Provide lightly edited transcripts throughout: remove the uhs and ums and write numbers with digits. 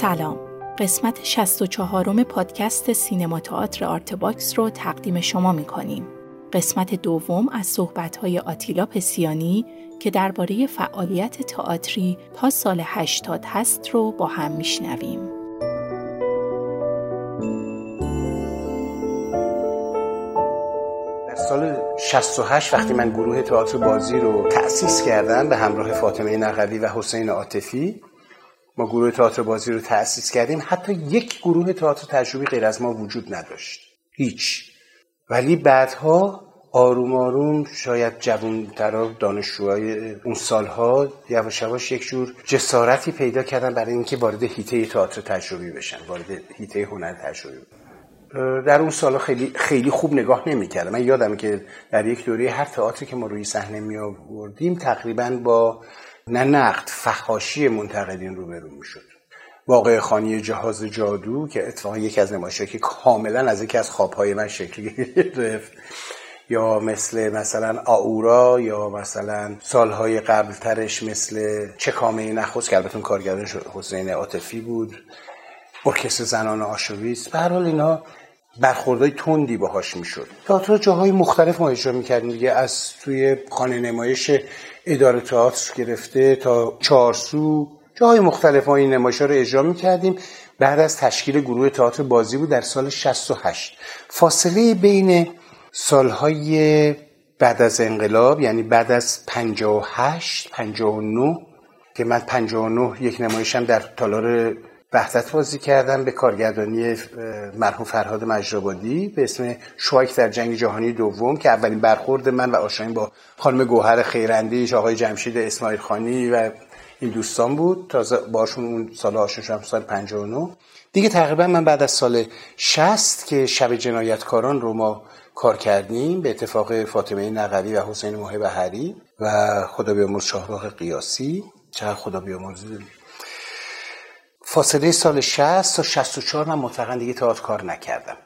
سلام، قسمت 64م پادکست سینما تئاتر آرتباکس رو تقدیم شما می‌کنیم. قسمت دوم از صحبت‌های آتیلا پسیانی که درباره فعالیت تئاتری تا سال 80 هست رو با هم می‌شنویم. سال 68 وقتی من گروه تئاتر بازی رو تأسیس کردم به همراه فاطمه نقوی و حسین عاطفی، ما گروه تئاتر بازی رو تأسیس کردیم. حتی یک گروه تئاتر تجربی غیر از ما وجود نداشت، هیچ. ولی بعدها آروم آروم شاید جوان‌ترا دانشجوهای اون سالها یواش یواش یک جور جسارتی پیدا کردن برای اینکه وارد حیطه تئاتر تجربی بشن، وارد حیطه هنر تجربی بشن. در اون سالا خیلی خوب نگاه نمی‌کردم. من یادمه که در یک دوره هر تئاتری که ما روی صحنه می‌آوردیم تقریباً با نه نقد، فحاشی منتقدین روبرو می‌شد. واقعه خانی جهاز جادو که اتفاقاً یکی از نمایش‌هایی که کاملاً از یکی از خواب‌های من شکل گرفت، یا مثلا آورا، یا مثلا سال‌های قبل‌ترش مثل چکامه نخست که البته کارگردانش حسین عاطفی بود، ارکستر زنان آشویز. به هر حال اینا برخوردهای تندی باهاش میشد. تئاتر جاهای مختلف ما اجرا میکردیم دیگه، از توی خانه نمایش اداره تئاتر گرفته تا چارسو، جاهای مختلف ما این نمایشا رو اجرا میکردیم. بعد از تشکیل گروه تئاتر بازی بود در سال 68. فاصله بین سالهای بعد از انقلاب، یعنی بعد از 58 59 که من 59 یک نمایشم در تالار وحدت بازی کردم به کارگردانی مرحوم فرهاد مجرآبادی به اسم شوایک در جنگ جهانی دوم، که اولین برخورد من و آشناییم با خانم گوهر خیراندیش، آقای جمشید اسماعیل خانی و این دوستان بود. تازه باشون اون سال آشنا شدم، سال 59 دیگه. تقریبا من بعد از سال 60 که شب جنایتکاران رو ما کار کردیم به اتفاق فاطمه نقوی و حسین موهبهری و خدا بیامرز شاهراغ قیاسی، چه خدا بیامرز، فاصله سال 60 تا 64 من مطلقاً دیگه تئاتر کار نکردم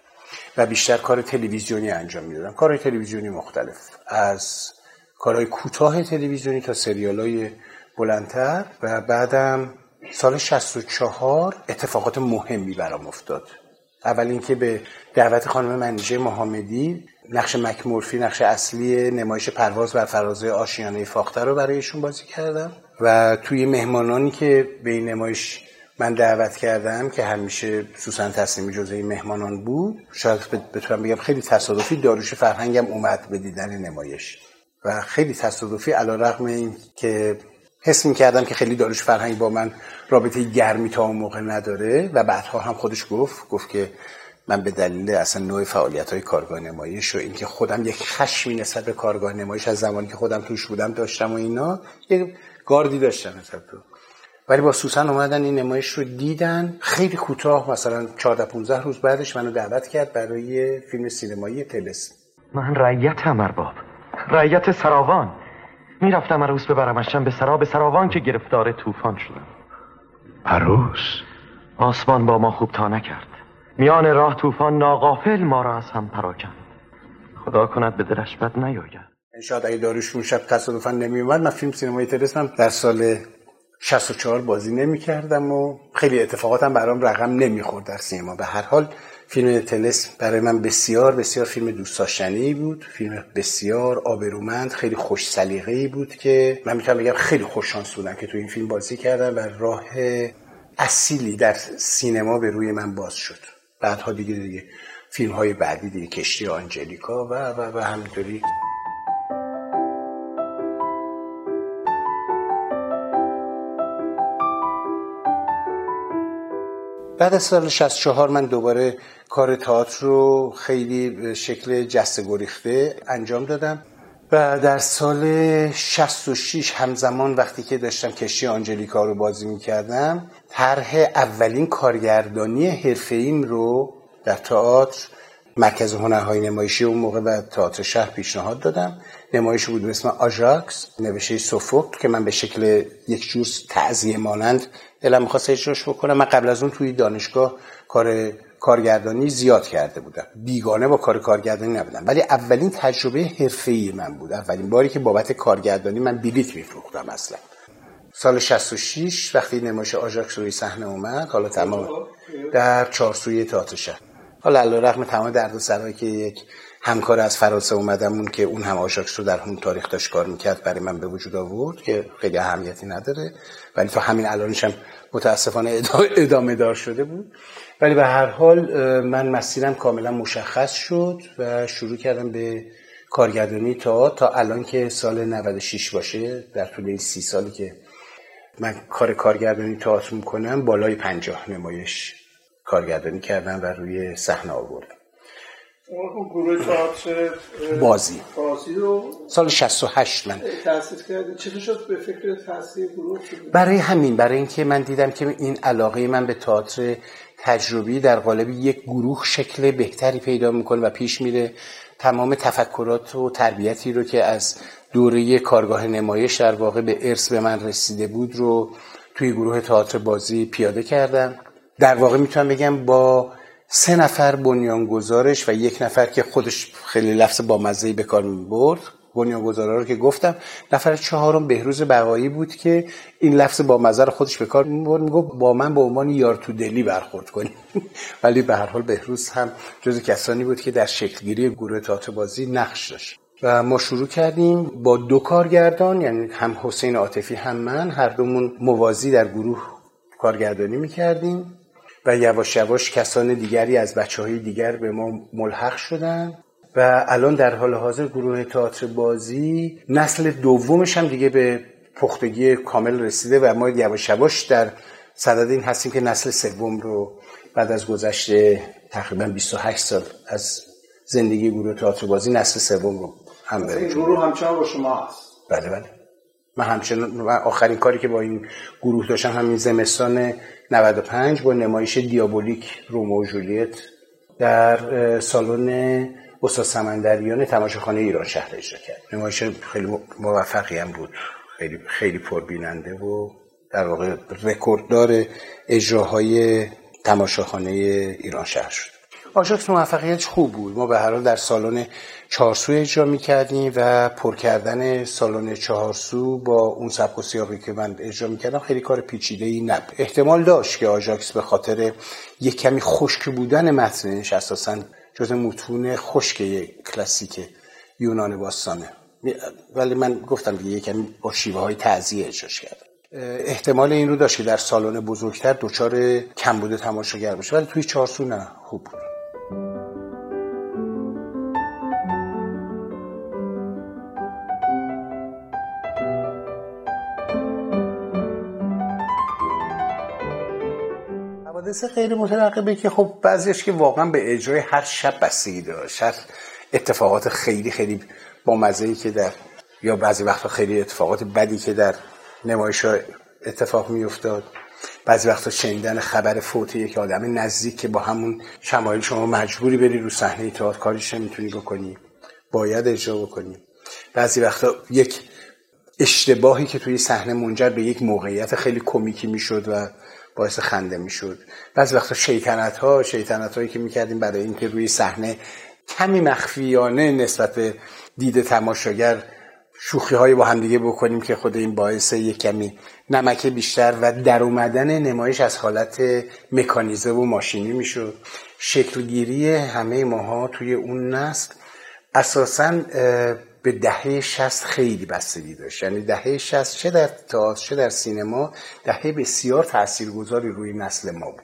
و بیشتر کار تلویزیونی انجام میدادم. کارهای تلویزیونی مختلف، از کارهای کوتاه تلویزیونی تا سریالای بلندتر. و بعدم سال 64 اتفاقات مهمی برام افتاد. اول اینکه به دعوت خانم منیژه محمدی نقش مکمورفی، نقش اصلی نمایش پرواز بر فرازهای آشیانه فاخته رو برایشون بازی کردم و توی مهمانانی که به این نمایش من دعوت کردم که همیشه سوسن تسلیمی جزو این مهمانان بود، شاید بتونم بگم خیلی تصادفی داروش فرهنگ هم اومد به دیدن نمایش و خیلی تصادفی، علیرغم این که حس می‌کردم که خیلی داروش فرهنگ با من رابطه گرمی تا اون موقع نداره و بعدها هم خودش گفت که من به دلیل اصلا نوع فعالیت‌های کارگاه نمایش و اینکه خودم یک خشمی نسبت به کارگاه نمایش از زمانی که خودم توش بودم داشتم و اینا، یک گاردی داشتم نسبت به، ولی با سوسن اومدن این نمایش رو دیدن. خیلی کوتاه، مثلا 14-15 روز بعدش منو دعوت کرد برای فیلم سینمایی طلسم. من رعیتم ارباب، رعیت سراوان. میرفتم عروس ببرمشم به سراب سراوان که گرفتار طوفان شدم. عروس؟ آسمان با ما خوب تا نکرد، میان راه طوفان ناغافل ما را از هم پراکند. خدا کند به دلش بد نیاید. شاید اگه داروش اون شب تصادفاً نمیومد من فیلم سینمایی طلسم در سال 64 بازی نمی کردم و خیلی اتفاقاتم برام رقم نمی خورد در سینما. به هر حال فیلم طلسم برای من بسیار بسیار فیلم دوست داشتنی بود، فیلم بسیار آبرومند، خیلی خوش سلیقه‌ای بود که من میتونم بگم خیلی خوش شانس بودم که تو این فیلم بازی کردم و راه اصیلی در سینما به روی من باز شد. بعدها دیگه فیلم های بعدی دیگه کشتی آنجلیکا و همینطوری. بعد از سال 64 من دوباره کار تئاتر رو خیلی به شکل جسته گریخته انجام دادم و در سال 66 همزمان وقتی که داشتم کشتی آنجلیکا رو بازی می‌کردم، طرح اولین کارگردانی حرفه‌ایم رو در تئاتر مرکز هنرهای نمایشی اون موقع و تئاتر شهر پیشنهاد دادم. نمایش بود به اسم آژاکس، نوشته سوفوکل، که من به شکل یک جور تعزیه مانند دلم می‌خواست اجراش بکنم. من قبل از اون توی دانشگاه کارگردانی زیاد کرده بودم، بیگانه با کارگردانی نبودم، ولی اولین تجربه حرفه‌ای من بود، اولین باری که بابت کارگردانی من بلیت می‌فروختم. اصلا سال 66 وقتی نمایش آژاکس روی صحنه اومد، حالا تمام در چارسوی تئاتر شهر. حالا علیرغم تمام دردسرایی که یک همکار از فرانسه اومدمون که اون هم آژاکس رو در همون تاریخ داشت کار میکرد برای من به وجود آورد که خیلی اهمیتی نداره، ولی تا همین الانش هم متاسفانه ادامه دار شده بود. ولی به هر حال من مسیرم کاملا مشخص شد و شروع کردم به کارگردانی تا الان که سال 96 باشه. در طول این 30 سالی که من کار کارگردانی تئاتر میکنم بالای 50 نمایش کارگردانی کردم و روی صحنه آوردم. اون گروه تئاتر بازی رو سال 68 من تأسیس کردم. چطور شد به فکر تأسیس گروه؟ برای همین، برای اینکه من دیدم که این علاقه من به تئاتر تجربی در قالب یک گروه شکل بهتری پیدا میکنه و پیش میره. تمام تفکرات و تربیتی رو که از دوره کارگاه نمایش در واقع به ارث به من رسیده بود رو توی گروه تئاتر بازی پیاده کردم. در واقع میتونم بگم با 3 نفر بنیانگذارش و 1 نفر که خودش خیلی لفظ با مزه‌ای به کار می‌برد، بنیانگذارا رو که گفتم، نفر 4م بهروز بقایی بود که این لفظ با مزه رو خودش به کار می‌برد، میگفت با من به عنوان یار تو دلی برخورد کنید. ولی به هر حال بهروز هم جزو کسانی بود که در شکلگیری گروه تئاتر بازی نقش داشت. و ما شروع کردیم با 2 کارگردان، یعنی هم حسین عاطفی هم من، هر دومون موازی در گروه کارگردانی می‌کردیم و یواش یواش کسان دیگری از بچه‌های دیگر به ما ملحق شدند و الان در حال حاضر گروه تئاتر بازی نسل دومش هم دیگه به پختگی کامل رسیده و ما یواش یواش در صدد این هستیم که نسل سوم رو بعد از گذشت تقریباً 28 سال از زندگی گروه تئاتر بازی نسل سوم رو هم بریم. این گروه همچنان با شما هست؟ بله. من همچنان آخرین کاری که با این گروه داشتم همین زمستان 95 با نمایش دیابولیک رومئو و جولیت در سالن استاد سمندریان تماشاخانه ایران شهر اجرا کرد. نمایش خیلی موفقی هم بود، خیلی پربیننده و در واقع رکورددار اجراهای تماشاخانه ایران شهر شد. آژاکس موفقیتش خوب بود. ما به هر حال در سالن 4 سو اجرا می‌کردیم و پر کردن سالن 4 سو با اون سبک و سیاقی که من اجرا می‌کردم خیلی کار پیچیده‌ای نبود. احتمال داشت که آژاکس به خاطر یک کمی خشک بودن متنش اساساً جزء متون خشک کلاسیک یونان باستانه، ولی من گفتم دیگه یک کمی با شیوه‌های تعزیه اجراش کردم. احتمال این رو داشت که در سالن بزرگتر دچار کمبود تماشاگر بشه، ولی توی 4 سو نه، خوب بود. حوادث غیر مترقبه که خب بعضیش که واقعا به اجرای هر شب بستگی داشت. اتفاقات خیلی با مزه‌ای که در یا بعضی وقتا خیلی اتفاقات بدی که در نمایش‌ها اتفاق می‌افتاد، بعضی وقتا شنیدن خبر فوت یک آدم نزدیک که با همون شمایل شما مجبوری بری رو صحنه تئاتر، کاریش نمی‌تونی بکنی، باید اجرا بکنی. بعضی وقتا یک اشتباهی که توی صحنه منجر به یک موقعیت خیلی کمیکی می‌شد و باعث خنده می‌شد. بعضی وقتا شیطنت‌هایی که می‌کردیم برای اینکه روی صحنه کمی مخفیانه نسبت به دید تماشاگر شوخی‌هایی با هم دیگه بکنیم که خود این باعث یک کمی نمک بیشتر و در اومدن نمایش از حالت مکانیزه و ماشینی میشد. شکلگیری همه ماها توی اون نسل اساساً به دهه 60 خیلی بستگی داشت. یعنی دهه 60 چه در تئاتر چه در سینما دهه بسیار تاثیرگذاری روی نسل ما بود.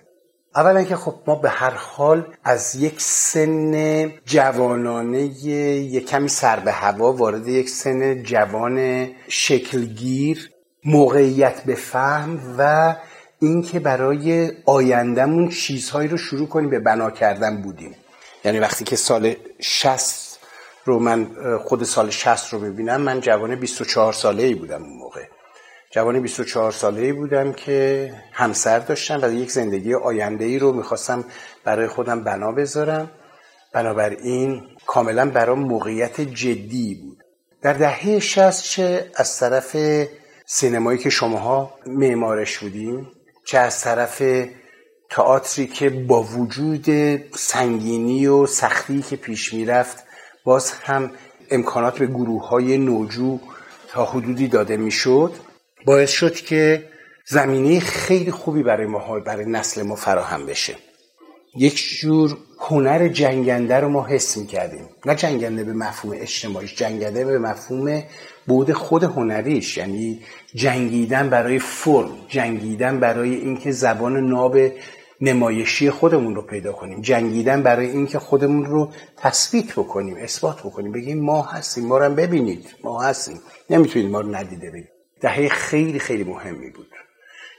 اولا که خب ما به هر حال از یک سن جوانانه یک کمی سر به هوا وارد یک سن جوان شکلگیر، موقعیت به فهم و اینکه برای آیندمون چیزهایی رو شروع کنیم به بنا کردن بودیم. یعنی وقتی که سال 60 رو من خود سال 60 رو ببینم، من جوان 24 ساله‌ای بودم اون موقع. جوان 24 ساله‌ای بودم که همسر داشتم و یک زندگی آینده‌ای رو می‌خواستم برای خودم بنا بذارم. بنابراین کاملاً برام موقعیت جدی بود. در دهه 60 چه از طرف سینمایی که شماها معمارش بودیم، چه از طرف تئاتری که با وجود سنگینی و سختی که پیش می‌رفت باز هم امکانات به گروه‌های نوجو تا حدودی داده می‌شد، باعث شد که زمینه خیلی خوبی برای ما، برای نسل ما فراهم بشه. یک جور هنر جنگنده رو ما حس می‌کردیم، نه جنگنده به مفهوم اجتماعیش، جنگنده به مفهوم بود خود هنریش، یعنی جنگیدن برای فرم، جنگیدن برای اینکه زبان ناب نمایشی خودمون رو پیدا کنیم، جنگیدن برای اینکه خودمون رو تثبیت بکنیم، اثبات بکنیم، بگیم ما هستیم، ما رو هم ببینید، ما هستیم، نمیتونید ما رو ندیده بگید. دهه خیلی خیلی مهمی بود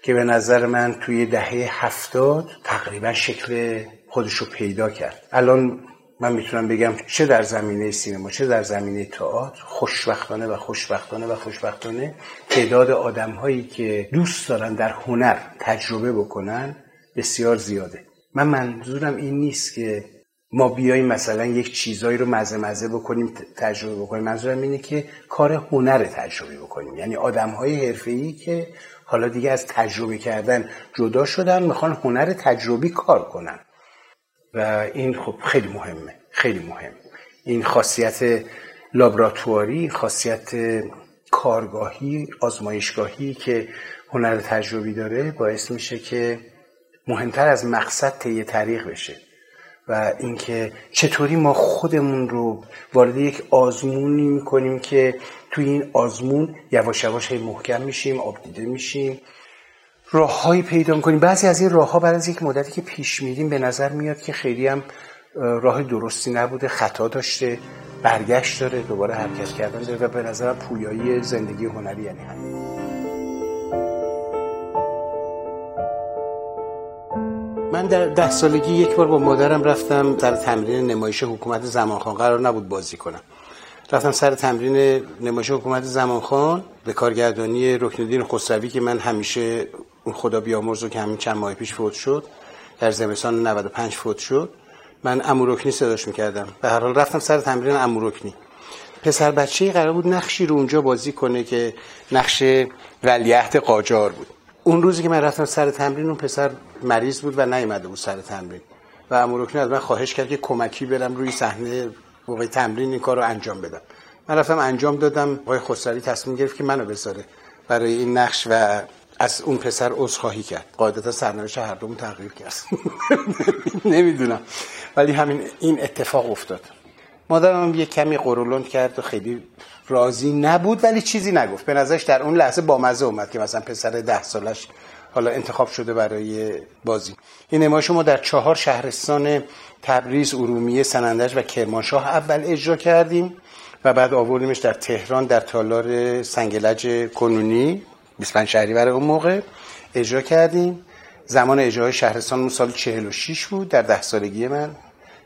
که به نظر من توی دهه 70 تقریبا شکل خودش رو پیدا کرد. الان من میتونم بگم چه در زمینه سینما چه در زمینه تئاتر خوشبختانه تعداد آدم‌هایی که دوست دارن در هنر تجربه بکنن بسیار زیاده. من منظورم این نیست که ما بیاییم مثلا یک چیزایی رو مزه بکنیم تجربه بکنیم، منظورم اینه که کار هنر تجربه بکنیم، یعنی آدم‌های حرفه‌ای که حالا دیگه از تجربه کردن جدا شدن میخوان هنر تجربی کار کنن و این خب خیلی مهمه، خیلی مهم. این خاصیت لابراتواری، خاصیت کارگاهی، آزمایشگاهی که هنر تجربی داره باعث میشه که مهمتر از مقصد طی طریق بشه و اینکه چطوری ما خودمون رو وارد یک آزمونی میکنیم که توی این آزمون یواش یواش محکم میشیم، آبدیده میشیم، راه‌هایی پیدا می‌کنیم. بعضی از این راه‌ها بعد از یک مدتی که پیش می‌ریم به نظر میاد که خیلی هم راه درستی نبوده، خطا داشته، برگشت داره، دوباره حرکت کردن داره و به نظر پویایی زندگی هنری یعنی همین. من در 10 سالگی یک بار با مادرم رفتم سر تمرین نمایش حکومت زمانخان، قرار نبود بازی کنم. رفتم سر تمرین نمایش حکومت زمانخان به کارگردانی رکنالدین خسروی که من همیشه خدا بیامرزه که همین چند ماه پیش فوت شد، در زمستان 95 فوت شد. من امورکنی صداش می‌کردم. به هر حال رفتم سر تمرین امورکنی. پسر بچه‌ای قرار بود نقشی رو اونجا بازی کنه که نقش ولیعهد قاجار بود. اون روزی که من رفتم سر تمرین اون پسر مریض بود و نیومده بود سر تمرین و امورکنی از من خواهش کرد که کمکی برم روی صحنه موقع تمرین این کارو انجام بدم. من رفتم انجام دادم. آقای خسروی تصمیم گرفت که منو بذاره برای این نقش و از اون پسر عذرخواهی کرد. قاعدتا سرنوشت هر دومون تغییر کرد. نمیدونم ولی همین این اتفاق افتاد. مادرم هم یه کمی قرولند کرد و خیلی راضی نبود ولی چیزی نگفت. به نظرش در اون لحظه بامزه اومد که مثلا پسر 10 سالش حالا انتخاب شده برای بازی. این نمایش ما در 4 شهرستان تبریز، ارومیه، سنندج و کرمانشاه اول اجرا کردیم و بعد آوردیمش در تهران در تالار سنگلج کنونی 25 شهریور اون موقع اجرا کردیم. زمان اجرای شهرستانمون سال 46 بود در 10 سالگی من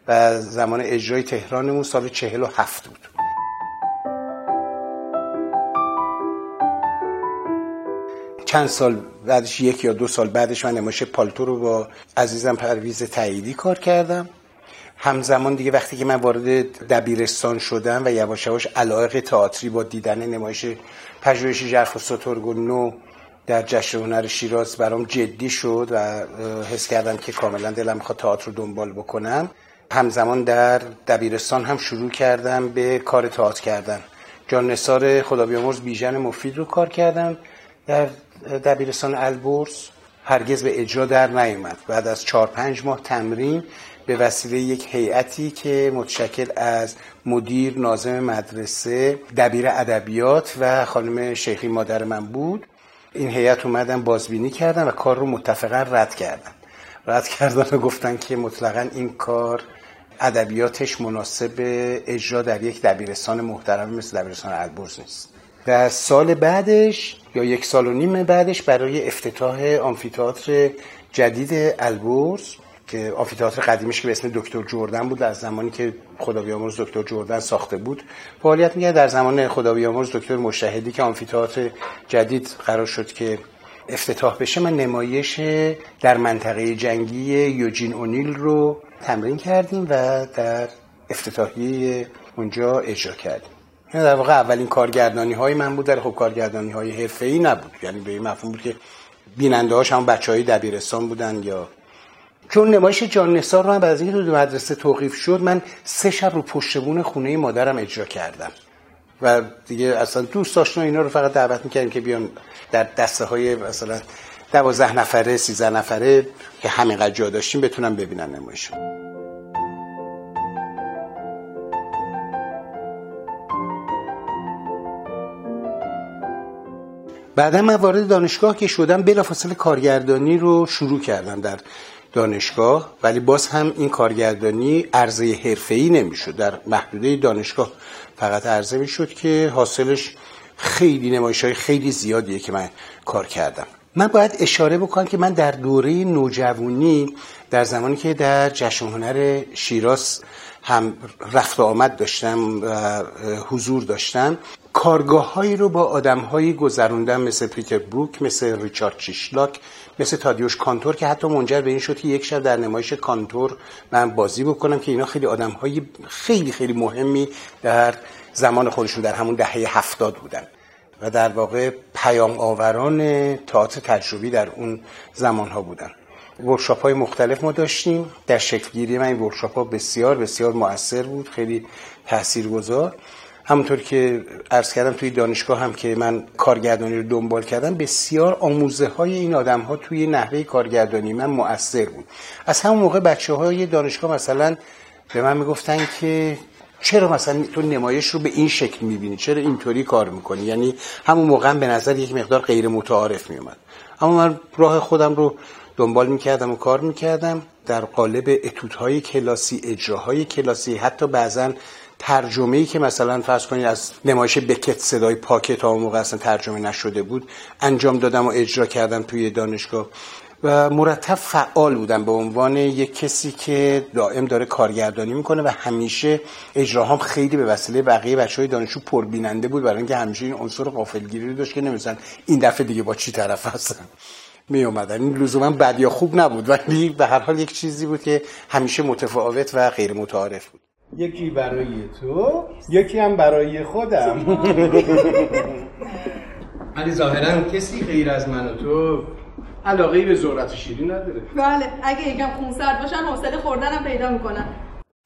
و زمان اجرای تهرانمون سال 47 بود. چند سال بعدش 1 یا 2 سال بعدش من نمایش پالتو رو با عزیزم پرویز طیبی کار کردم. همزمان دیگه وقتی که من وارد دبیرستان شدم و یواش یواش علایق تئاتری با دیدن نمایش پژوهشی ژرف و سترگ نو در جشن هنر شیراز برام جدی شد و حس کردم که کاملا دلم میخواد تئاتر رو دنبال بکنم. همزمان در دبیرستان هم شروع کردم به کار تئاتر کردن. جان نثار خدا بیامرز بیژن مفید رو کار کردم در دبیرستان البرز، هرگز به اجرا در نیامد. بعد از 4-5 ماه تمرین به وسیله یک هیئتی که متشکل از مدیر، ناظم مدرسه، دبیر ادبیات و خانم شیخی مادر من بود، این هیئت اومدن بازبینی کردن و کار رو متفقا رد کردن و گفتن که مطلقاً این کار ادبیاتش مناسب اجرا در یک دبیرستان محترم مثل دبیرستان البرز نیست. در سال بعدش یا 1.5 سال بعدش برای افتتاح آمفی‌تئاتر جدید البرز که آمفی‌تئاتر قدیمیش که به اسم دکتر جردن بود، از زمانی که خدا بیامرز دکتر جردن ساخته بود فعالیت می‌کرد. در زمان خدا بیامرز دکتر مشهدی که آمفی‌تئاتر جدید قرار شد که افتتاح بشه، من نمایش در منطقه جنگی یوجین اونیل رو تمرین کردیم و در افتتاحیه اونجا اجرا کردیم. این در واقع اولین کارگردانی‌های من بود. در خب کارگردانی‌های حرفه‌ای نبود، یعنی به این مفهوم بود که بیننده‌هاش هم بچه‌های دبیرستان بودن. یا چون نمایش جان نثار رو هم بعد از اینکه تو مدرسه توقیف شد، من 3 شب رو پشت بوم خونه مادرم اجرا کردم و دیگه اصلا دوست داشتن اینا رو فقط دعوت می‌کردیم که بیان در دسته‌های مثلا 12 نفره 13 نفره که همینقدر جا داشتیم بتونن ببینن نمایشو. بعدم من وارد دانشگاه که شدم بلافاصله کارگردانی رو شروع کردم در دانشگاه، ولی باز هم این کارگردانی عرضه حرفه‌ای نمیشد، در محدوده دانشگاه فقط عرضه میشد که حاصلش خیلی نمایش‌های خیلی زیادیه که من کار کردم. من باید اشاره بکنم که من در دوره نوجوانی در زمانی که در جشن هنر شیراز هم رفت و آمد داشتم و حضور داشتم، کارگاه‌هایی رو با آدم‌هایی گذروندم مثل پیتر بروک، مثل ریچارد شیشلاک، مثل تادیوش کانتور که حتی منجر به این شد که یک شب در نمایش کانتور من بازی بکنم که اینا خیلی آدم‌های خیلی خیلی مهمی در زمان خودشون در همون دهه 70 بودن و در واقع پیام آوران تئاتر تجربی در اون زمان‌ها بودن. ورکشاپ‌های مختلف ما داشتیم. در شکل‌گیری من این ورکشاپ‌ها بسیار بسیار مؤثر بود، خیلی تاثیرگذار. همونطور که عرض کردم توی دانشگاه هم که من کارگردانی رو دنبال کردم، بسیار آموزه های این آدم ها توی نحوه کارگردانی من مؤثر بود. از همون موقع بچه های دانشگاه مثلا به من میگفتن که چرا مثلا تو نمایش رو به این شکل میبینی، چرا اینطوری کار میکنی، یعنی همون موقع هم به نظر یک مقدار غیر متعارف میومد، اما من راه خودم رو دنبال میکردم و کار میکردم در قالب اتودهای کلاسی، اجراهای کلاسی، حتی بعضن ترجمه‌ای که مثلا فرض کنید از نمایش بکت صدای پاکت تا اون موقع اصلا ترجمه نشده بود انجام دادم و اجرا کردم توی دانشگاه و مرتب فعال بودم به عنوان یک کسی که دائم داره کارگردانی میکنه و همیشه اجراهام خیلی به وسیله بقیه بچهای دانشجو پربیننده بود، برای اینکه همیشه این عنصر غافلگیری رو داشت که نمی‌دونن این دفعه دیگه با چی طرف هستن می اومدن. این لزوما بد یا خوب نبود ولی به هر حال یک چیزی بود که همیشه متفاوت و غیر متعارف بود. یکی برای تو، یکی هم برای خودم. ولی ظاهراً کسی غیر از من و تو علاقه‌ای به ذرت شیرین نداره. بله، اگه یکم خونسرد باشن حوصله خوردنم پیدا میکنن.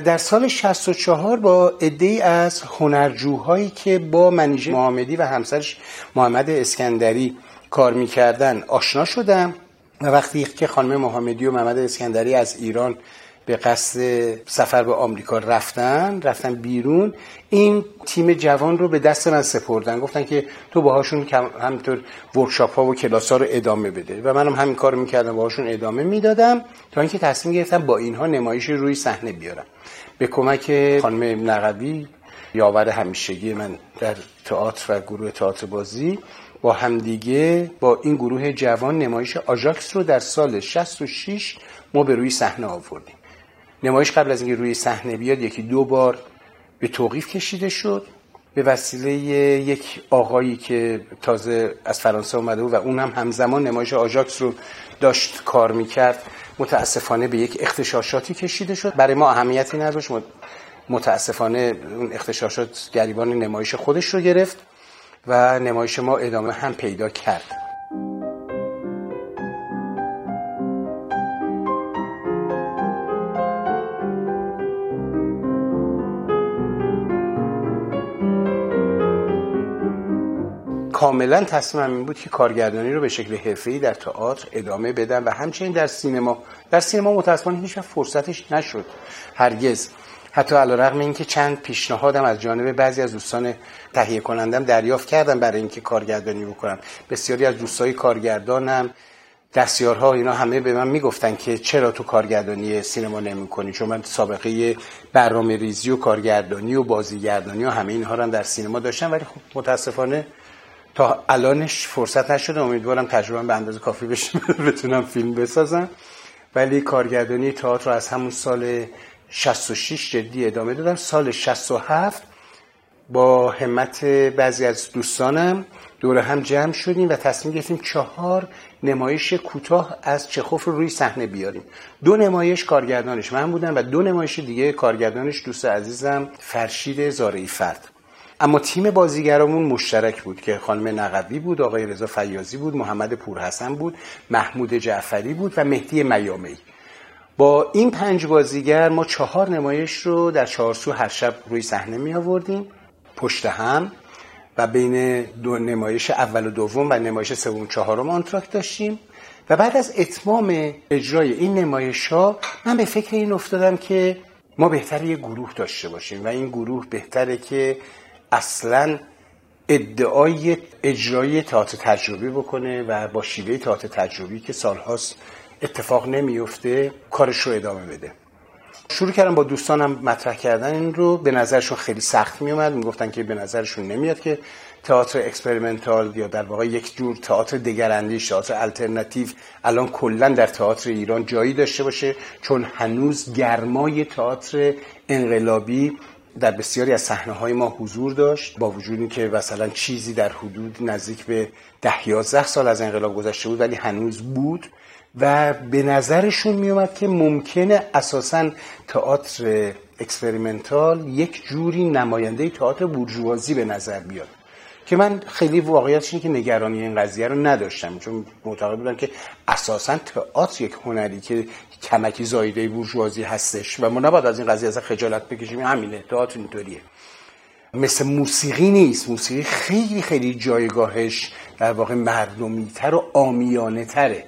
در سال 64 با عده‌ای از هنرجوهایی که با منیژه محمدی و همسرش محمد اسکندری کار میکردن آشنا شدم و وقتی که خانم محمدی و محمد اسکندری از ایران به قصد سفر به آمریکا رفتن بیرون، این تیم جوان رو به دست من سپردن، گفتن که تو باهاشون همینطور ورکشاپ ها و کلاس ها رو ادامه بده و منم همین کار میکردم، باهاشون ادامه میدادم تا اینکه تصمیم گرفتم با اینها نمایش روی صحنه بیارم به کمک خانم نقوی، یاور همیشگی من در تئاتر و گروه تئاتر بازی. با همدیگه با این گروه جوان نمایش آژاکس رو در سال 66 ما به روی صحنه آوردیم. نمایش قبل از اینکه روی صحنه بیاد یکی دو بار به توقیف کشیده شد به وسیله یک آقایی که تازه از فرانسه اومده بود و اون هم همزمان نمایش آژاکس رو داشت کار میکرد. متاسفانه به یک اغتشاشاتی کشیده شد، برای ما اهمیتی نداشت، متاسفانه اون اغتشاشات گریبان نمایش خودش رو گرفت و نمایش ما ادامه هم پیدا کرد. کاملا تصمیمم این بود که کارگردانی رو به شکل حرفه‌ای در تئاتر ادامه بدم و همچنین در سینما. در سینما متأسفانه هیچ وقت فرصتش نشد، هرگز، حتی علیرغم اینکه چند پیشنهادم از جانب بعضی از دوستان تهیه کنندم دریافت کردم برای اینکه کارگردانی بکنم. بسیاری از دوستای کارگردانم، دستیارها، اینا همه به من میگفتن که چرا تو کارگردانی سینما نمی‌کنی، چون من سابقه برنامه‌ریزی و کارگردانی و بازیگردانی و همه اینها رو هم در سینما داشتم، ولی خب متأسفانه تا الانش فرصت نشده. امیدوارم تجربه به اندازه کافی بشه بتونم فیلم بسازم، ولی کارگردانی تئاتر از همون سال 66 جدی ادامه دادم. سال 67 با همت بعضی از دوستانم دوره هم جمع شدیم و تصمیم گرفتیم 4 نمایش کوتاه از چخوف رو روی صحنه بیاریم. 2 نمایش کارگردانش من بودم و 2 نمایش دیگه کارگردانش دوست عزیزم فرشید زارعی فرد. اما تیم بازیگرامون مشترک بود که خانم نقوی بود، آقای رضا فیاضی بود، محمد پورحسن بود، محمود جعفری بود و مهدی میامی. با این 5 بازیگر ما 4 نمایش رو در 4 سو هر شب روی صحنه می آوردیم پشت هم و بین دو نمایش اول و دوم و نمایش سوم چهارم آنتراکت داشتیم و بعد از اتمام اجرای این نمایش‌ها من به فکر این افتادم که ما بهتره یه گروه داشته باشیم و این گروه بهتره که اصلاً ادعای اجرای تئاتر تجربی بکنه و با شیوه تئاتر تجربی که سالهاست اتفاق نمیفته کارش رو ادامه بده. شروع کردم با دوستانم مطرح کردن این رو، به نظرشون خیلی سخت میومد، میگفتن که به نظرشون نمیاد که تئاتر اکسپریمنتال یا در واقع یک جور تئاتر دگراندیش، تئاتر آلترناتیو الان کلا در تئاتر ایران جایی داشته باشه، چون هنوز گرمای تئاتر انقلابی در بسیاری از صحنه‌های ما حضور داشت، با وجود اینکه مثلا چیزی در حدود نزدیک به 10-11 سال از انقلاب گذشته بود ولی هنوز بود و به نظرشون میومد که ممکنه اساساً تئاتر اکسپریمنتال یک جوری نماینده تئاتر بورژوازی به نظر بیاد که من خیلی واقعیتش اینه که نگرانی این قضیه رو نداشتم، چون معتقد بودم که اساساً تئاتر یک هنری که کمکی زایده بورژوازی هستش و ما نباید از این قضیه اصلا خجالت بکشیم. همینه، تئاتر اینطوریه، مثل موسیقی نیست. موسیقی خیلی خیلی جایگاهش در واقع مردمی‌تر و عامیانه‌تره،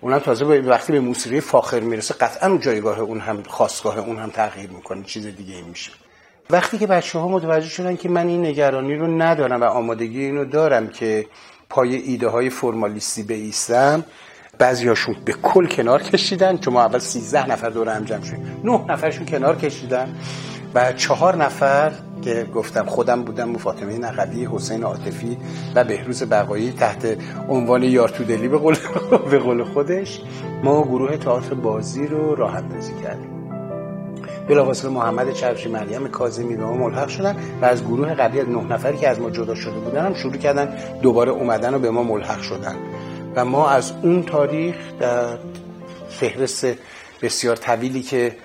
اونم تازه وقتی به موسیقی فاخر میرسه قطعا اون جایگاه اون هم خاصگاه اون هم تغییر میکنه، چیز دیگه میشه. وقتی که بچه‌ها متوجه شدن که من این نگرانی رو ندارم و آمادگی اینو دارم که پای ایده‌های فرمالیستی بیستم، بعضیاشون به کل کنار کشیدن، چون ما اول 13 نفر دور هم جمع شدیم، 9 نفرشون کنار کشیدن و 4 نفر که گفتم خودم بودم، فاطمه نقوی، حسین عاطفی و بهروز بقایی تحت عنوان یارتودلی به قول خودش ما گروه تئاتر بازی رو راه اندازی کردیم. بلافاصله محمد چرفشی، مریم کاظمی به ما ملحق شدن و از گروه قبلی از 9 نفری که از ما جدا شده بودن هم شروع کردن دوباره اومدن و به ما ملحق شدن و ما از اون تاریخ در فهرست بسیار طویلی که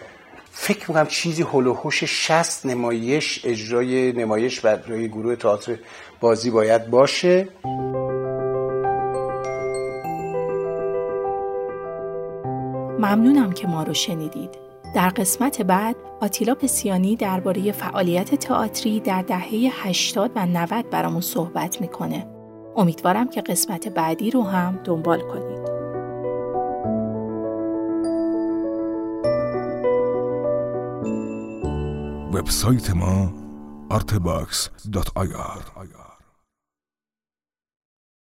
فکر میکنم چیزی هلوهوش 60 نمایش اجرای نمایش برای گروه تئاتر بازی باید باشه. ممنونم که ما رو شنیدید. در قسمت بعد آتیلا پسیانی درباره فعالیت تئاتری در دهه 80 و 90 برامون صحبت میکنه. امیدوارم که قسمت بعدی رو هم دنبال کنید. وبسایت ما artbox.ir